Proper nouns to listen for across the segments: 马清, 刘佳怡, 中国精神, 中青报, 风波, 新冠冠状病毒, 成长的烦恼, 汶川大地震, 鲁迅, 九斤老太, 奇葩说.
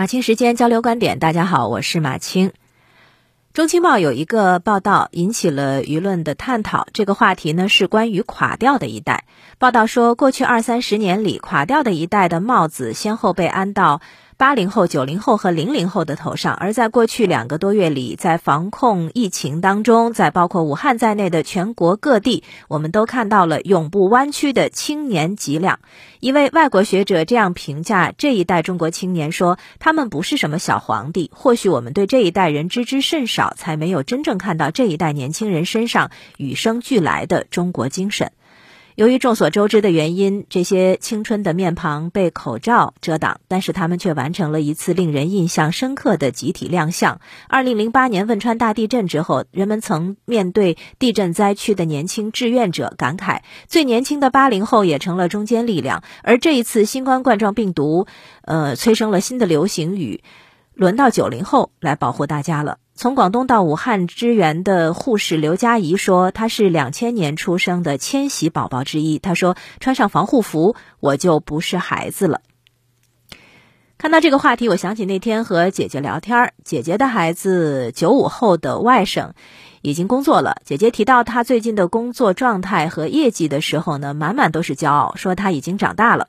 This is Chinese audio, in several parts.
马清时间交流观点，大家好，我是马清。中青报有一个报道引起了舆论的探讨，这个话题呢是关于垮掉的一代。报道说，过去二三十年里，垮掉的一代的帽子先后被安到80后、90后和00后的头上，而在过去2个多月里，在防控疫情当中，在包括武汉在内的全国各地，我们都看到了永不弯曲的青年脊梁。一位外国学者这样评价这一代中国青年说，他们不是什么小皇帝，或许我们对这一代人知之甚少，才没有真正看到这一代年轻人身上与生俱来的中国精神。由于众所周知的原因，这些青春的面庞被口罩遮挡，但是他们却完成了一次令人印象深刻的集体亮相。2008年汶川大地震之后，人们曾面对地震灾区的年轻志愿者感慨，最年轻的80后也成了中坚力量。而这一次新冠冠状病毒催生了新的流行语，轮到90后来保护大家了。从广东到武汉支援的护士刘佳怡说，她是2000年出生的千禧宝宝之一，她说，穿上防护服我就不是孩子了。看到这个话题，我想起那天和姐姐聊天，姐姐的孩子95后的外甥已经工作了，姐姐提到她最近的工作状态和业绩的时候呢，满满都是骄傲，说她已经长大了。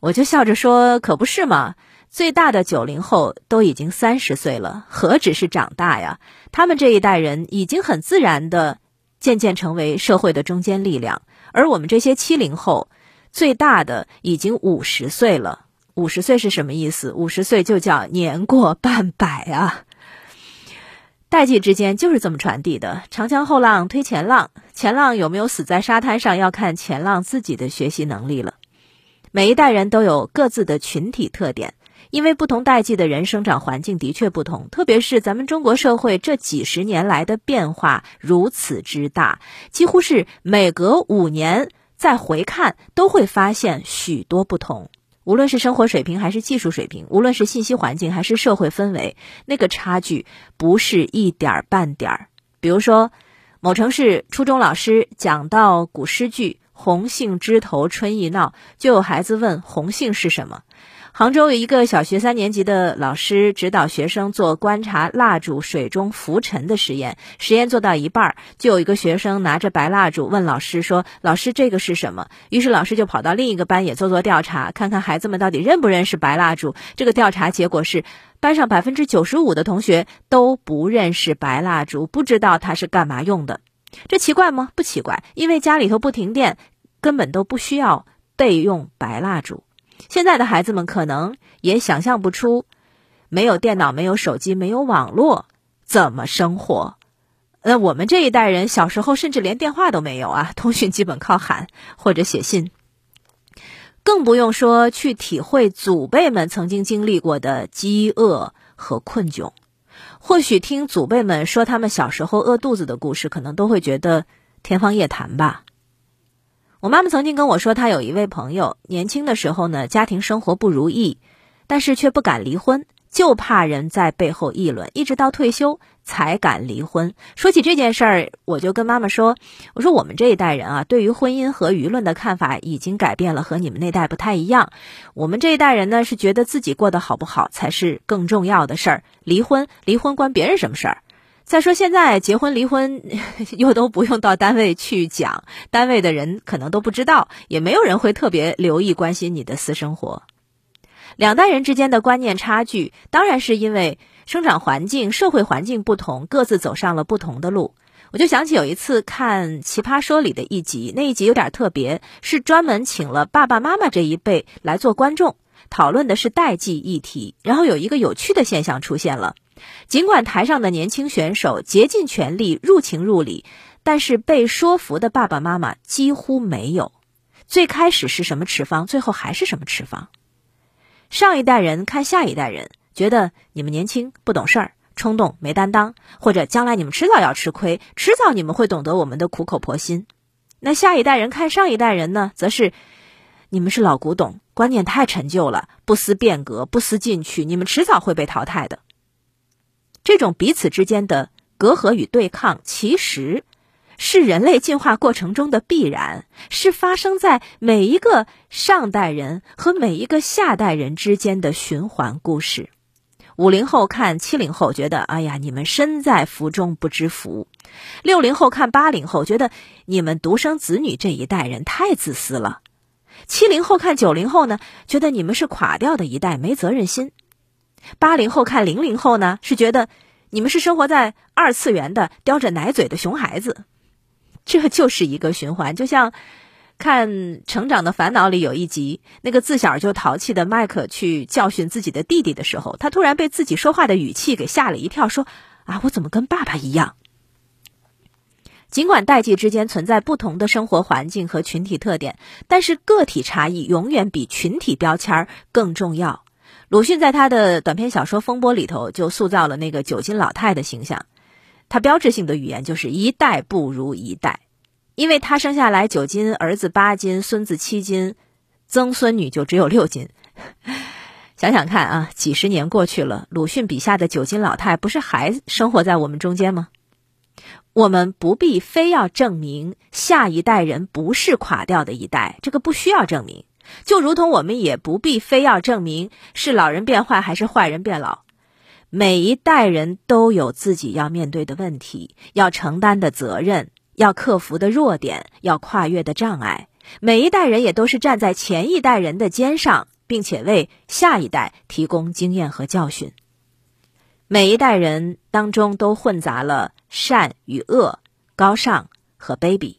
我就笑着说，可不是嘛，最大的90后都已经30岁了，何止是长大呀？他们这一代人已经很自然的渐渐成为社会的中坚力量，而我们这些70后，最大的已经50岁了。50岁是什么意思？50岁就叫年过半百啊。代际之间就是这么传递的，长江后浪推前浪，前浪有没有死在沙滩上，要看前浪自己的学习能力了。每一代人都有各自的群体特点，因为不同代际的人生长环境的确不同，特别是咱们中国社会这几十年来的变化如此之大，几乎是每隔5年再回看都会发现许多不同，无论是生活水平还是技术水平，无论是信息环境还是社会氛围，那个差距不是一点半点。比如说，某城市初中老师讲到古诗句红杏枝头春意闹，就有孩子问红杏是什么。杭州有一个小学3年级的老师指导学生做观察蜡烛水中浮沉的实验，实验做到一半，就有一个学生拿着白蜡烛问老师说，老师这个是什么？于是老师就跑到另一个班也做做调查，看看孩子们到底认不认识白蜡烛。这个调查结果是，班上 95% 的同学都不认识白蜡烛，不知道它是干嘛用的。这奇怪吗？不奇怪，因为家里头不停电，根本都不需要备用白蜡烛。现在的孩子们可能也想象不出，没有电脑、没有手机、没有网络怎么生活。我们这一代人小时候甚至连电话都没有啊，通讯基本靠喊或者写信，更不用说去体会祖辈们曾经经历过的饥饿和困窘。或许听祖辈们说他们小时候饿肚子的故事，可能都会觉得天方夜谭吧。我妈妈曾经跟我说，她有一位朋友年轻的时候呢，家庭生活不如意，但是却不敢离婚，就怕人在背后议论，一直到退休才敢离婚。说起这件事儿，我就跟妈妈说，我说我们这一代人啊，对于婚姻和舆论的看法已经改变了，和你们那代不太一样。我们这一代人呢，是觉得自己过得好不好才是更重要的事儿，离婚关别人什么事儿？再说现在结婚离婚又都不用到单位去讲，单位的人可能都不知道，也没有人会特别留意关心你的私生活。两代人之间的观念差距，当然是因为生长环境、社会环境不同，各自走上了不同的路。我就想起有一次看《奇葩说》里的一集，那一集有点特别，是专门请了爸爸妈妈这一辈来做观众，讨论的是代际议题。然后有一个有趣的现象出现了，尽管台上的年轻选手竭尽全力、入情入理，但是被说服的爸爸妈妈几乎没有。最开始是什么持方，最后还是什么持方。上一代人看下一代人，觉得你们年轻不懂事儿、冲动没担当，或者将来你们迟早要吃亏，迟早你们会懂得我们的苦口婆心。那下一代人看上一代人呢，则是你们是老古董，观念太陈旧了，不思变革、不思进取，你们迟早会被淘汰的。这种彼此之间的隔阂与对抗，其实是人类进化过程中的必然，是发生在每一个上代人和每一个下代人之间的循环故事。50后看70后觉得哎呀你们身在福中不知福，60后看80后觉得你们独生子女这一代人太自私了，70后看90后呢觉得你们是垮掉的一代没责任心，80后看00后呢是觉得你们是生活在二次元的叼着奶嘴的熊孩子。这就是一个循环，就像看《成长的烦恼》里有一集，那个自小就淘气的麦克去教训自己的弟弟的时候，他突然被自己说话的语气给吓了一跳，说啊，我怎么跟爸爸一样。尽管代际之间存在不同的生活环境和群体特点，但是个体差异永远比群体标签更重要。鲁迅在他的短篇小说《风波》里头就塑造了那个酒精老太的形象，他标志性的语言就是一代不如一代，因为他生下来九斤，儿子8斤，孙子7斤，曾孙女就只有6斤。想想看啊，几十年过去了，鲁迅笔下的酒精老太不是还生活在我们中间吗？我们不必非要证明下一代人不是垮掉的一代，这个不需要证明，就如同我们也不必非要证明是老人变坏还是坏人变老，每一代人都有自己要面对的问题，要承担的责任，要克服的弱点，要跨越的障碍，每一代人也都是站在前一代人的肩上，并且为下一代提供经验和教训。每一代人当中都混杂了善与恶，高尚和卑鄙。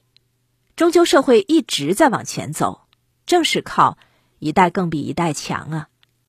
终究社会一直在往前走，正是靠一代更比一代强啊。